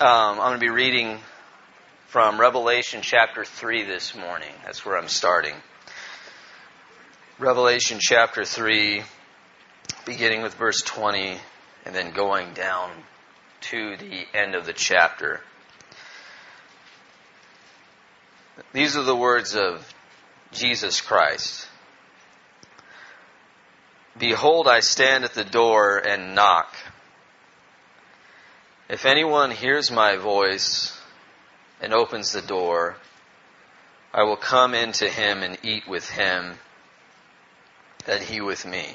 I'm going to be reading from Revelation chapter 3 this morning. That's where I'm starting. Revelation chapter 3, beginning with verse 20, and then going down to the end of the chapter. These are the words of Jesus Christ. Behold, I stand at the door and knock. If anyone hears my voice and opens the door, I will come in to him and eat with him, and he with me.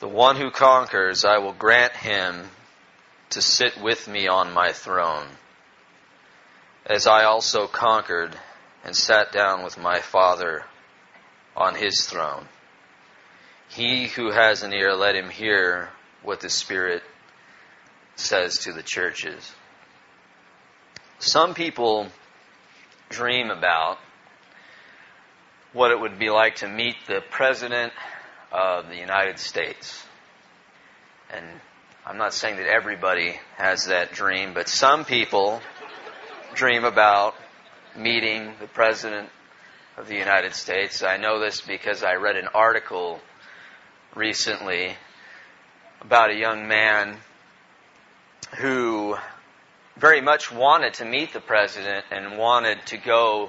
The one who conquers, I will grant him to sit with me on my throne, as I also conquered and sat down with my Father on his throne. He who has an ear, let him hear what the Spirit says to the churches. Some people dream about what it would be like to meet the President of the United States. And I'm not saying that everybody has that dream, but some people dream about meeting the President of the United States. I know this because I read an article recently about a young man who very much wanted to meet the President and wanted to go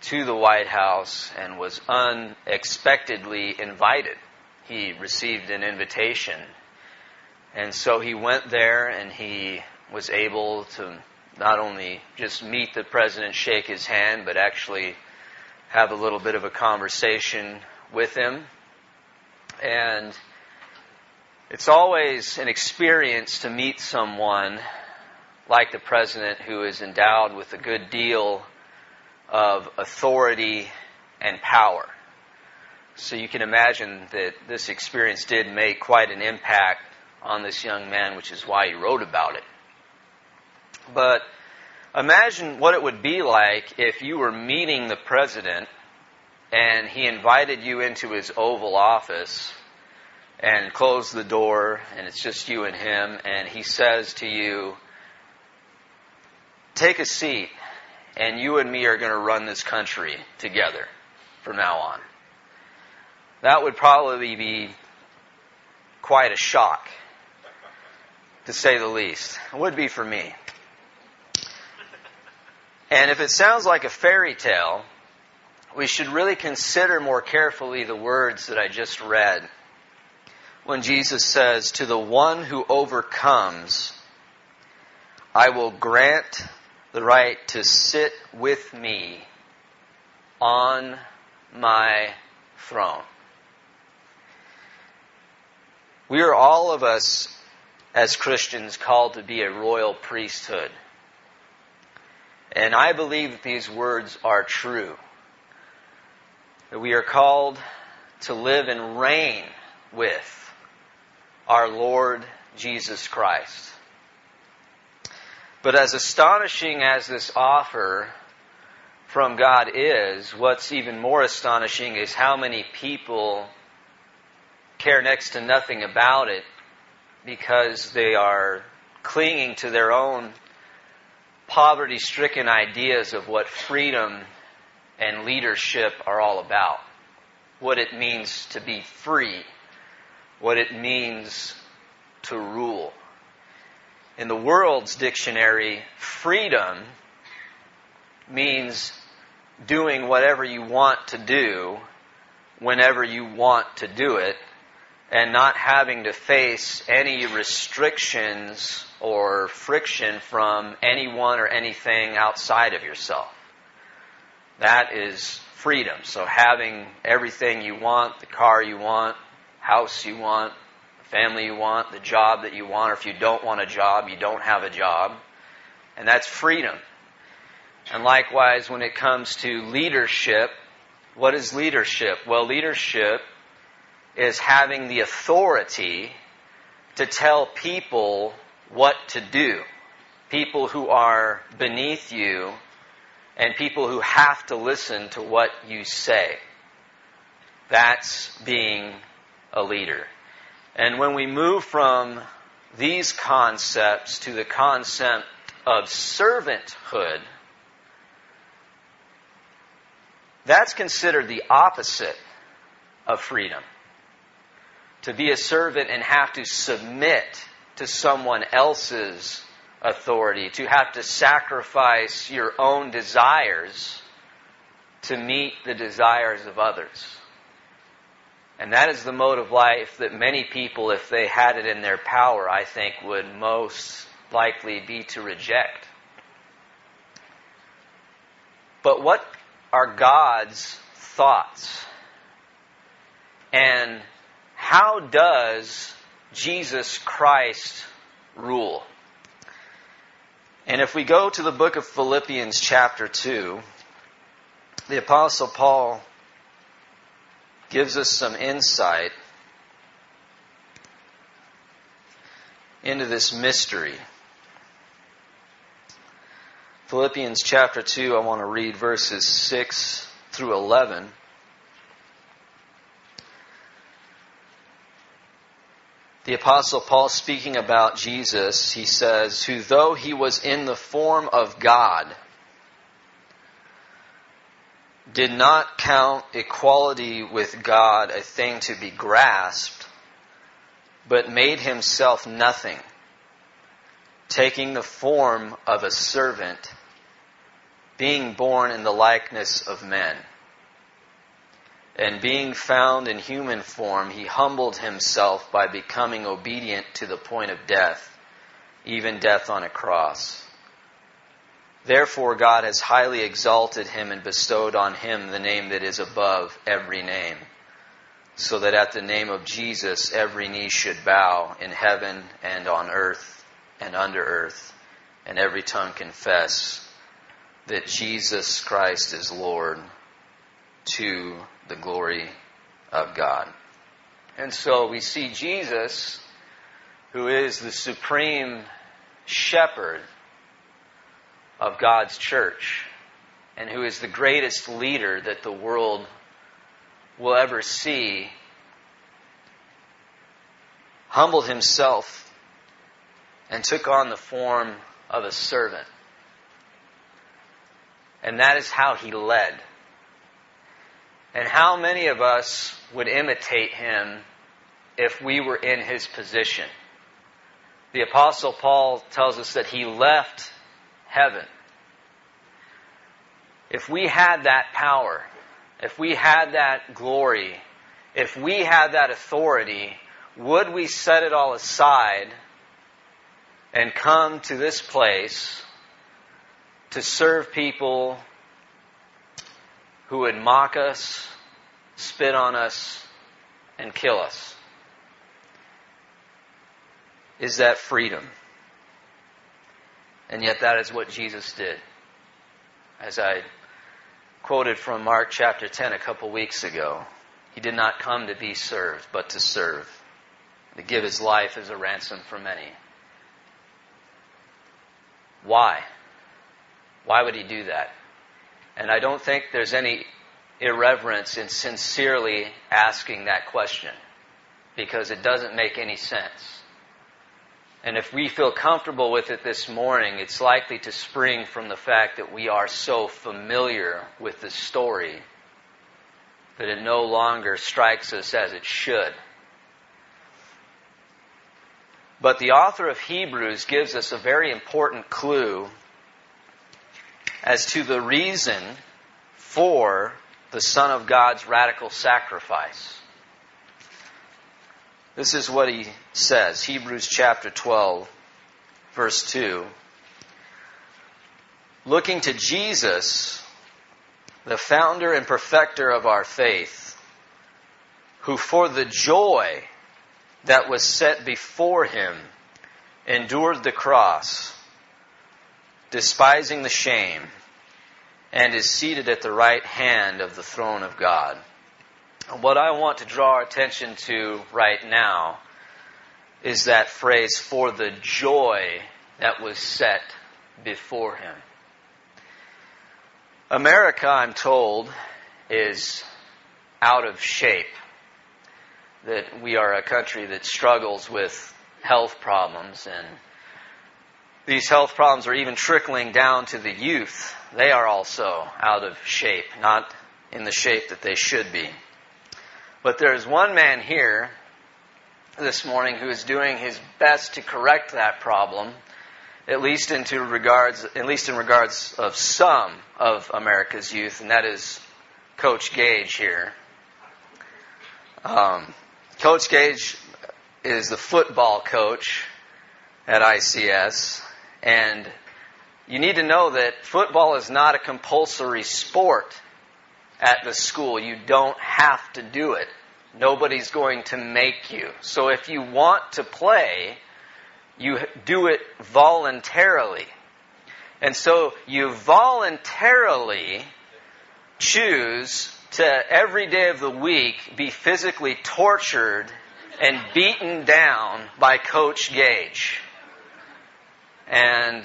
to the White House and was unexpectedly invited. He received an invitation. And so he went there and he was able to not only just meet the President, shake his hand, but actually have a little bit of a conversation with him. And it's always an experience to meet someone like the President who is endowed with a good deal of authority and power. So you can imagine that this experience did make quite an impact on this young man, which is why he wrote about it. But imagine what it would be like if you were meeting the President and he invited you into his Oval Office and close the door, and it's just you and him, and he says to you, take a seat, and you and me are going to run this country together from now on. That would probably be quite a shock, to say the least. It would be for me. And if it sounds like a fairy tale, we should really consider more carefully the words that I just read. When Jesus says, to the one who overcomes, I will grant the right to sit with me on my throne. We are all of us as Christians called to be a royal priesthood. And I believe that these words are true. That we are called to live and reign with our Lord Jesus Christ. But as astonishing as this offer from God is, what's even more astonishing is how many people care next to nothing about it because they are clinging to their own poverty-stricken ideas of what freedom and leadership are all about. What it means to be free. What it means to rule. In the world's dictionary, freedom means doing whatever you want to do, whenever you want to do it, and not having to face any restrictions or friction from anyone or anything outside of yourself. That is freedom. So having everything you want, the car you want, house you want, family you want, the job that you want, or if you don't want a job, you don't have a job. And that's freedom. And likewise, when it comes to leadership, what is leadership? Well, leadership is having the authority to tell people what to do. People who are beneath you and people who have to listen to what you say. That's being a leader. And when we move from these concepts to the concept of servanthood, that's considered the opposite of freedom. To be a servant and have to submit to someone else's authority, to have to sacrifice your own desires to meet the desires of others. And that is the mode of life that many people, if they had it in their power, I think would most likely be to reject. But what are God's thoughts? And how does Jesus Christ rule? And if we go to the book of Philippians chapter 2, the Apostle Paul gives us some insight into this mystery. Philippians chapter 2, I want to read verses 6 through 11. The Apostle Paul, speaking about Jesus, he says, who though he was in the form of God, did not count equality with God a thing to be grasped, but made himself nothing, taking the form of a servant, being born in the likeness of men. And being found in human form, he humbled himself by becoming obedient to the point of death, even death on a cross. Therefore, God has highly exalted him and bestowed on him the name that is above every name, so that at the name of Jesus every knee should bow in heaven and on earth and under earth, and every tongue confess that Jesus Christ is Lord, to the glory of God. And so we see Jesus, who is the supreme shepherd of God's church, and who is the greatest leader that the world will ever see, humbled himself and took on the form of a servant. And that is how he led. And how many of us would imitate him if we were in his position? The Apostle Paul tells us that he left heaven. If we had that power, if we had that glory, if we had that authority, would we set it all aside and come to this place to serve people who would mock us, spit on us, and kill us? Is that freedom? And yet that is what Jesus did. As I quoted from Mark chapter 10 a couple weeks ago, he did not come to be served, but to serve, to give his life as a ransom for many. Why? Why would he do that? And I don't think there's any irreverence in sincerely asking that question, because it doesn't make any sense. And if we feel comfortable with it this morning, it's likely to spring from the fact that we are so familiar with the story that it no longer strikes us as it should. But the author of Hebrews gives us a very important clue as to the reason for the Son of God's radical sacrifice. This is what he says, Hebrews chapter 12, verse 2. Looking to Jesus, the founder and perfecter of our faith, who for the joy that was set before him endured the cross, despising the shame, and is seated at the right hand of the throne of God. What I want to draw our attention to right now is that phrase, for the joy that was set before him. America, I'm told, is out of shape. That we are a country that struggles with health problems, and these health problems are even trickling down to the youth. They are also out of shape, not in the shape that they should be. But there is one man here this morning who is doing his best to correct that problem, at least in regards of some of America's youth, and that is Coach Gage here. Coach Gage is the football coach at ICS, and you need to know that football is not a compulsory sport at the school. You don't have to do it. Nobody's going to make you. So if you want to play, you do it voluntarily. And so you voluntarily choose to every day of the week be physically tortured and beaten down by Coach Gage. And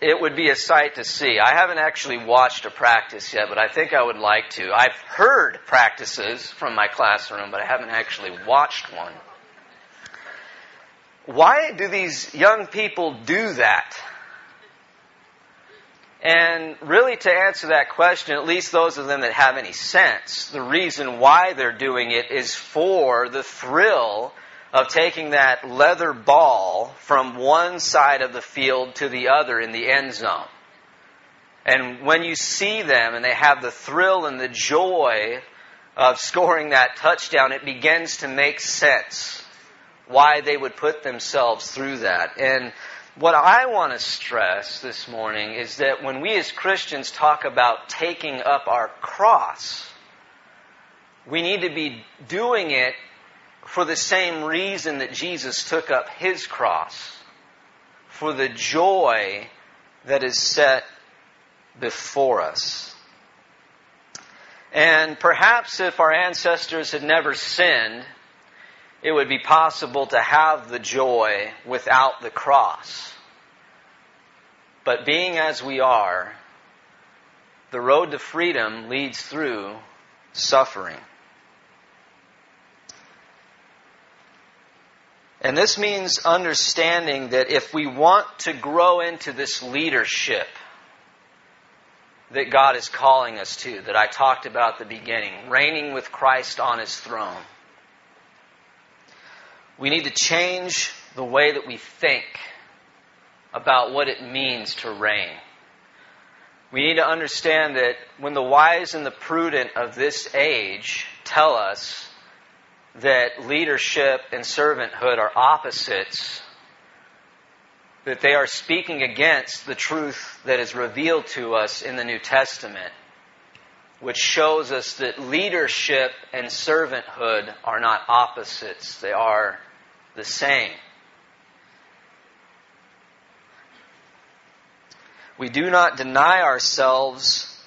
it would be a sight to see. I haven't actually watched a practice yet, but I think I would like to. I've heard practices from my classroom, but I haven't actually watched one. Why do these young people do that? And really, to answer that question, at least those of them that have any sense, the reason why they're doing it is for the thrill of taking that leather ball from one side of the field to the other in the end zone. And when you see them and they have the thrill and the joy of scoring that touchdown, it begins to make sense why they would put themselves through that. And what I want to stress this morning is that when we as Christians talk about taking up our cross, we need to be doing it for the same reason that Jesus took up his cross, for the joy that is set before us. And perhaps if our ancestors had never sinned, it would be possible to have the joy without the cross. But being as we are, the road to freedom leads through suffering. And this means understanding that if we want to grow into this leadership that God is calling us to, that I talked about at the beginning, reigning with Christ on his throne, we need to change the way that we think about what it means to reign. We need to understand that when the wise and the prudent of this age tell us that leadership and servanthood are opposites, that they are speaking against the truth that is revealed to us in the New Testament, which shows us that leadership and servanthood are not opposites. They are the same. We do not deny ourselves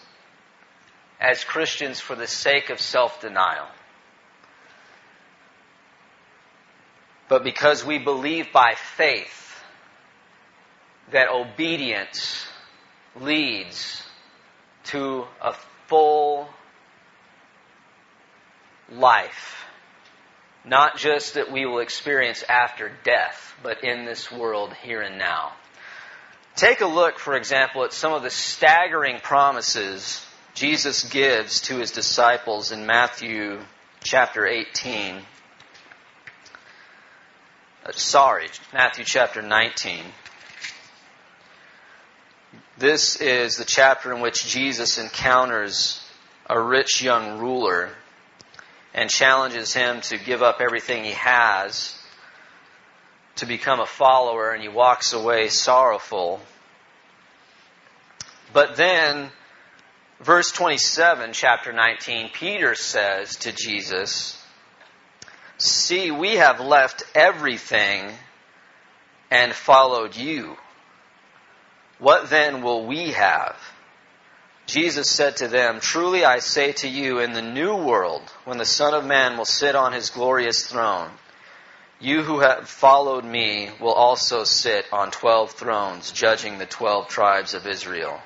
as Christians for the sake of self-denial, but because we believe by faith that obedience leads to a full life. Not just that we will experience after death, but in this world here and now. Take a look, for example, at some of the staggering promises Jesus gives to his disciples in Matthew chapter 18. Matthew chapter 19. This is the chapter in which Jesus encounters a rich young ruler and challenges him to give up everything he has to become a follower, and he walks away sorrowful. But then, verse 27, chapter 19, Peter says to Jesus, "See, we have left everything and followed you. What then will we have?" Jesus said to them, "Truly I say to you, in the new world, when the Son of Man will sit on his glorious throne, you who have followed me will also sit on 12 thrones, judging the 12 tribes of Israel.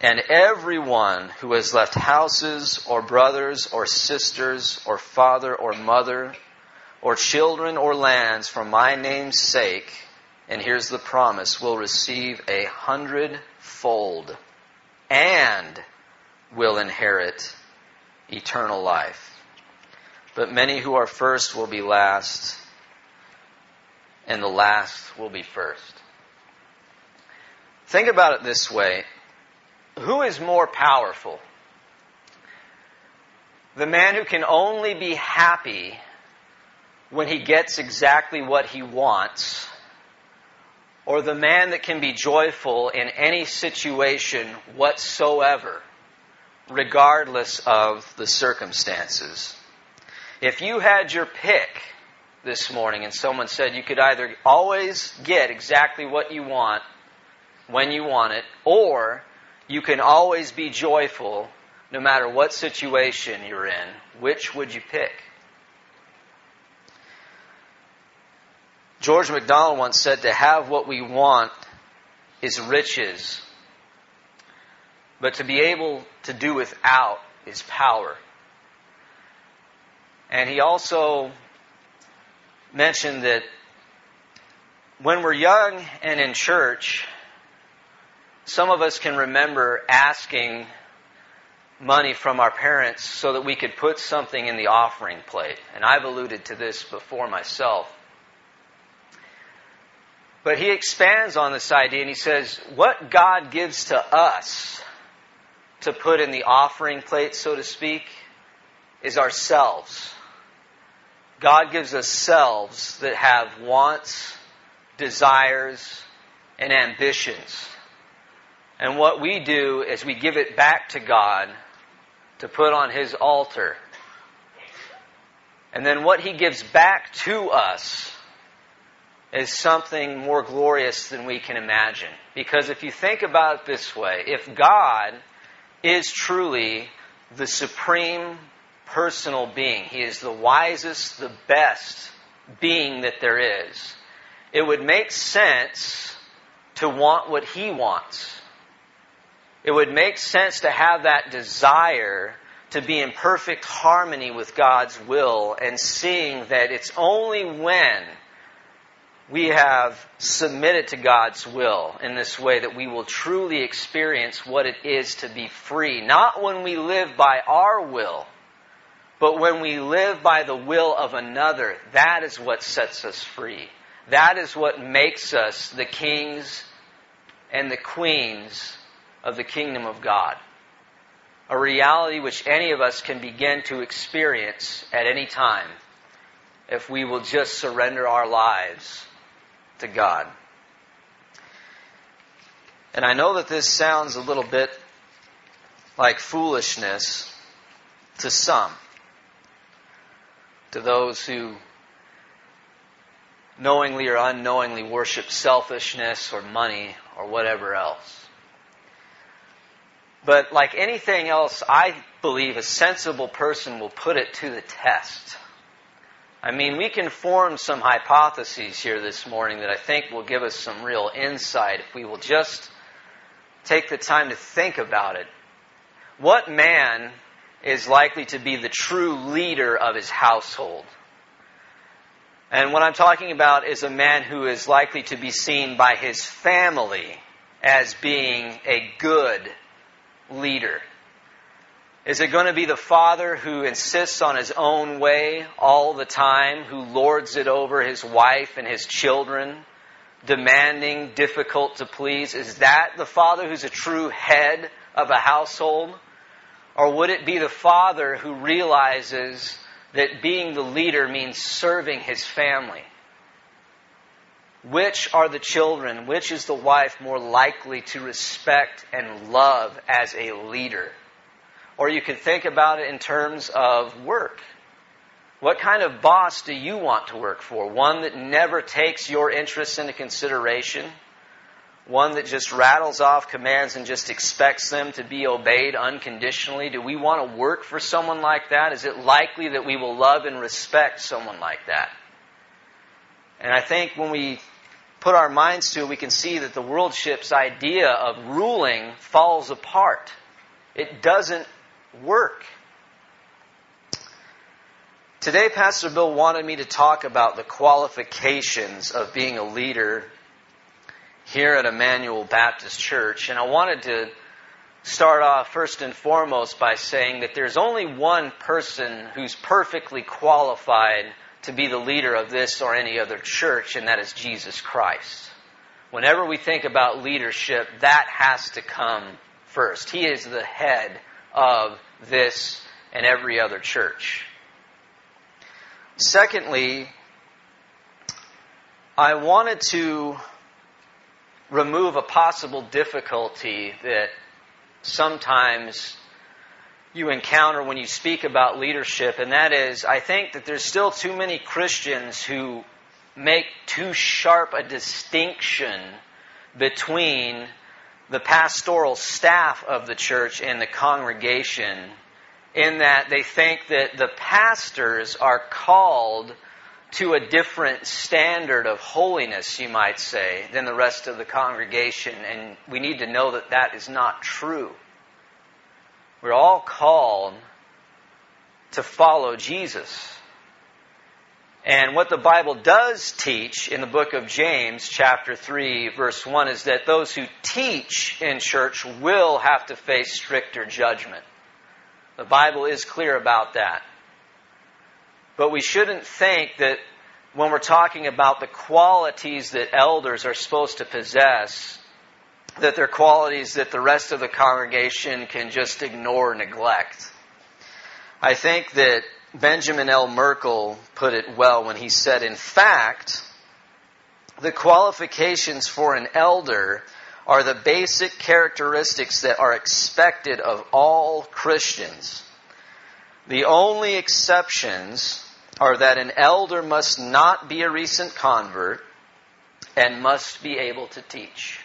And everyone who has left houses or brothers or sisters or father or mother or children or lands for my name's sake, and here's the promise, will receive 100-fold and will inherit eternal life. But many who are first will be last, and the last will be first. Think about it this way. Who is more powerful? The man who can only be happy when he gets exactly what he wants, or the man that can be joyful in any situation whatsoever, regardless of the circumstances? If you had your pick this morning and someone said you could either always get exactly what you want when you want it, or you can always be joyful no matter what situation you're in, which would you pick? George McDonald once said, to have what we want is riches, but to be able to do without is power. And he also mentioned that when we're young and in church, some of us can remember asking money from our parents so that we could put something in the offering plate. And I've alluded to this before myself. But he expands on this idea and he says, what God gives to us to put in the offering plate, so to speak, is ourselves. God gives us selves that have wants, desires, and ambitions. And what we do is we give it back to God to put on His altar. And then what He gives back to us is something more glorious than we can imagine. Because if you think about it this way, if God is truly the supreme personal being, He is the wisest, the best being that there is, it would make sense to want what He wants. It would make sense to have that desire to be in perfect harmony with God's will, and seeing that it's only when we have submitted to God's will in this way that we will truly experience what it is to be free. Not when we live by our will, but when we live by the will of another. That is what sets us free. That is what makes us the kings and the queens of the kingdom of God. A reality which any of us can begin to experience at any time if we will just surrender our lives to God. And I know that this sounds a little bit like foolishness to some, to those who knowingly or unknowingly worship selfishness or money or whatever else. But like anything else, I believe a sensible person will put it to the test. I mean, we can form some hypotheses here this morning that I think will give us some real insight if we will just take the time to think about it. What man is likely to be the true leader of his household? And what I'm talking about is a man who is likely to be seen by his family as being a good leader. Is it going to be the father who insists on his own way all the time, who lords it over his wife and his children, demanding, difficult to please? Is that the father who's a true head of a household? Or would it be the father who realizes that being the leader means serving his family? Which are the children, which is the wife more likely to respect and love as a leader? Or you could think about it in terms of work. What kind of boss do you want to work for? One that never takes your interests into consideration? One that just rattles off commands and just expects them to be obeyed unconditionally? Do we want to work for someone like that? Is it likely that we will love and respect someone like that? And I think when we put our minds to it, we can see that the worldship's idea of ruling falls apart. It doesn't work. Today, Pastor Bill wanted me to talk about the qualifications of being a leader here at Emanuel Baptist Church. And I wanted to start off first and foremost by saying that there's only one person who's perfectly qualified to be the leader of this or any other church, and that is Jesus Christ. Whenever we think about leadership, that has to come first. He is the head of this and every other church. Secondly, I wanted to remove a possible difficulty that sometimes you encounter when you speak about leadership, and that is, I think that there's still too many Christians who make too sharp a distinction between the pastoral staff of the church and the congregation, in that they think that the pastors are called to a different standard of holiness, you might say, than the rest of the congregation. And we need to know that that is not true. We're all called to follow Jesus. And what the Bible does teach in the book of James, chapter 3, verse 1, is that those who teach in church will have to face stricter judgment. The Bible is clear about that. But we shouldn't think that when we're talking about the qualities that elders are supposed to possess, that they're qualities that the rest of the congregation can just ignore or neglect. I think that Benjamin L. Merkel put it well when he said, in fact, the qualifications for an elder are the basic characteristics that are expected of all Christians. The only exceptions are that an elder must not be a recent convert and must be able to teach.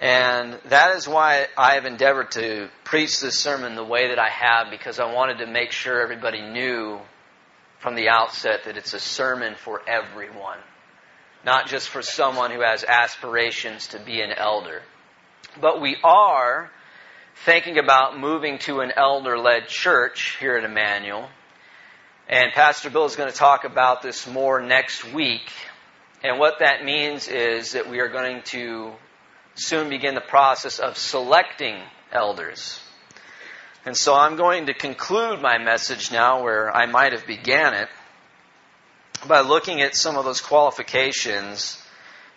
And that is why I have endeavored to preach this sermon the way that I have, because I wanted to make sure everybody knew from the outset that it's a sermon for everyone, not just for someone who has aspirations to be an elder. But we are thinking about moving to an elder-led church here at Emmanuel. And Pastor Bill is going to talk about this more next week. And what that means is that we are going to soon begin the process of selecting elders. And so I'm going to conclude my message now where I might have began it by looking at some of those qualifications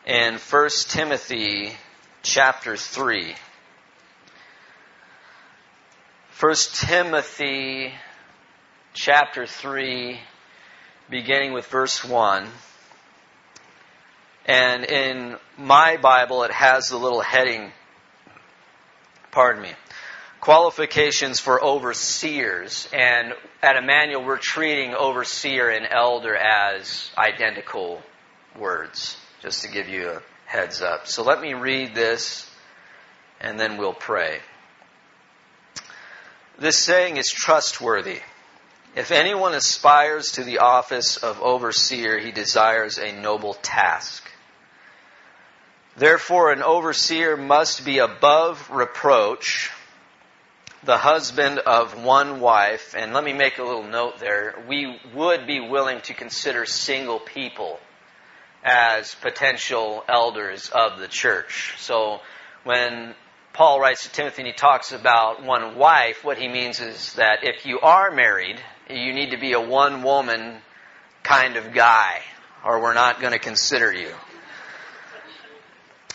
in 1 Timothy chapter 3. 1 Timothy chapter 3, beginning with verse 1. And in my Bible, it has the little heading, qualifications for overseers. And at Emmanuel, we're treating overseer and elder as identical words, just to give you a heads up. So let me read this, and then we'll pray. This saying is trustworthy. If anyone aspires to the office of overseer, he desires a noble task. Therefore, an overseer must be above reproach, the husband of one wife. And let me make a little note there. We would be willing to consider single people as potential elders of the church. So when Paul writes to Timothy and he talks about one wife, what he means is that if you are married, you need to be a one-woman kind of guy, or we're not going to consider you.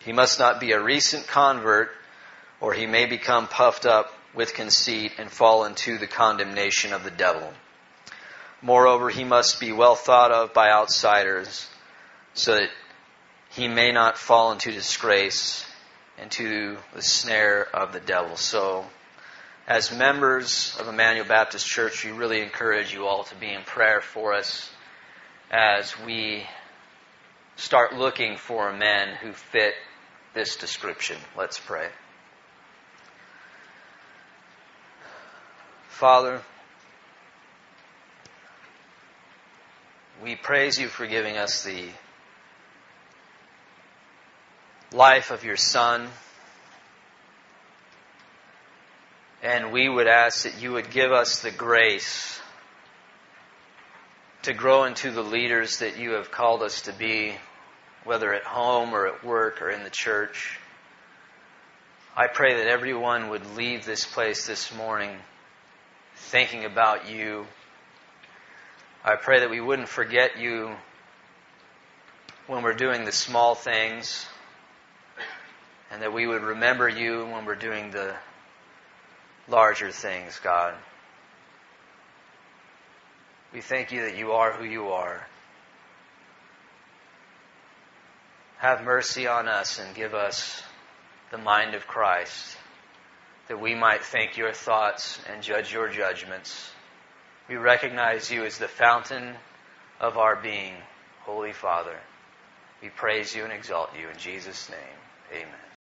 He must not be a recent convert, or he may become puffed up with conceit and fall into the condemnation of the devil. Moreover, he must be well thought of by outsiders, so that he may not fall into disgrace, into the snare of the devil. So, As members of Emmanuel Baptist Church, we really encourage you all to be in prayer for us as we start looking for men who fit this description. Let's pray. Father, we praise you for giving us the life of your Son. And we would ask that you would give us the grace to grow into the leaders that you have called us to be, whether at home or at work or in the church. I pray that everyone would leave this place this morning thinking about you. I pray that we wouldn't forget you when we're doing the small things, and that we would remember you when we're doing the larger things, God. We thank you that you are who you are. Have mercy on us and give us the mind of Christ, that we might think your thoughts and judge your judgments. We recognize you as the fountain of our being, Holy Father. We praise you and exalt you in Jesus' name. Amen.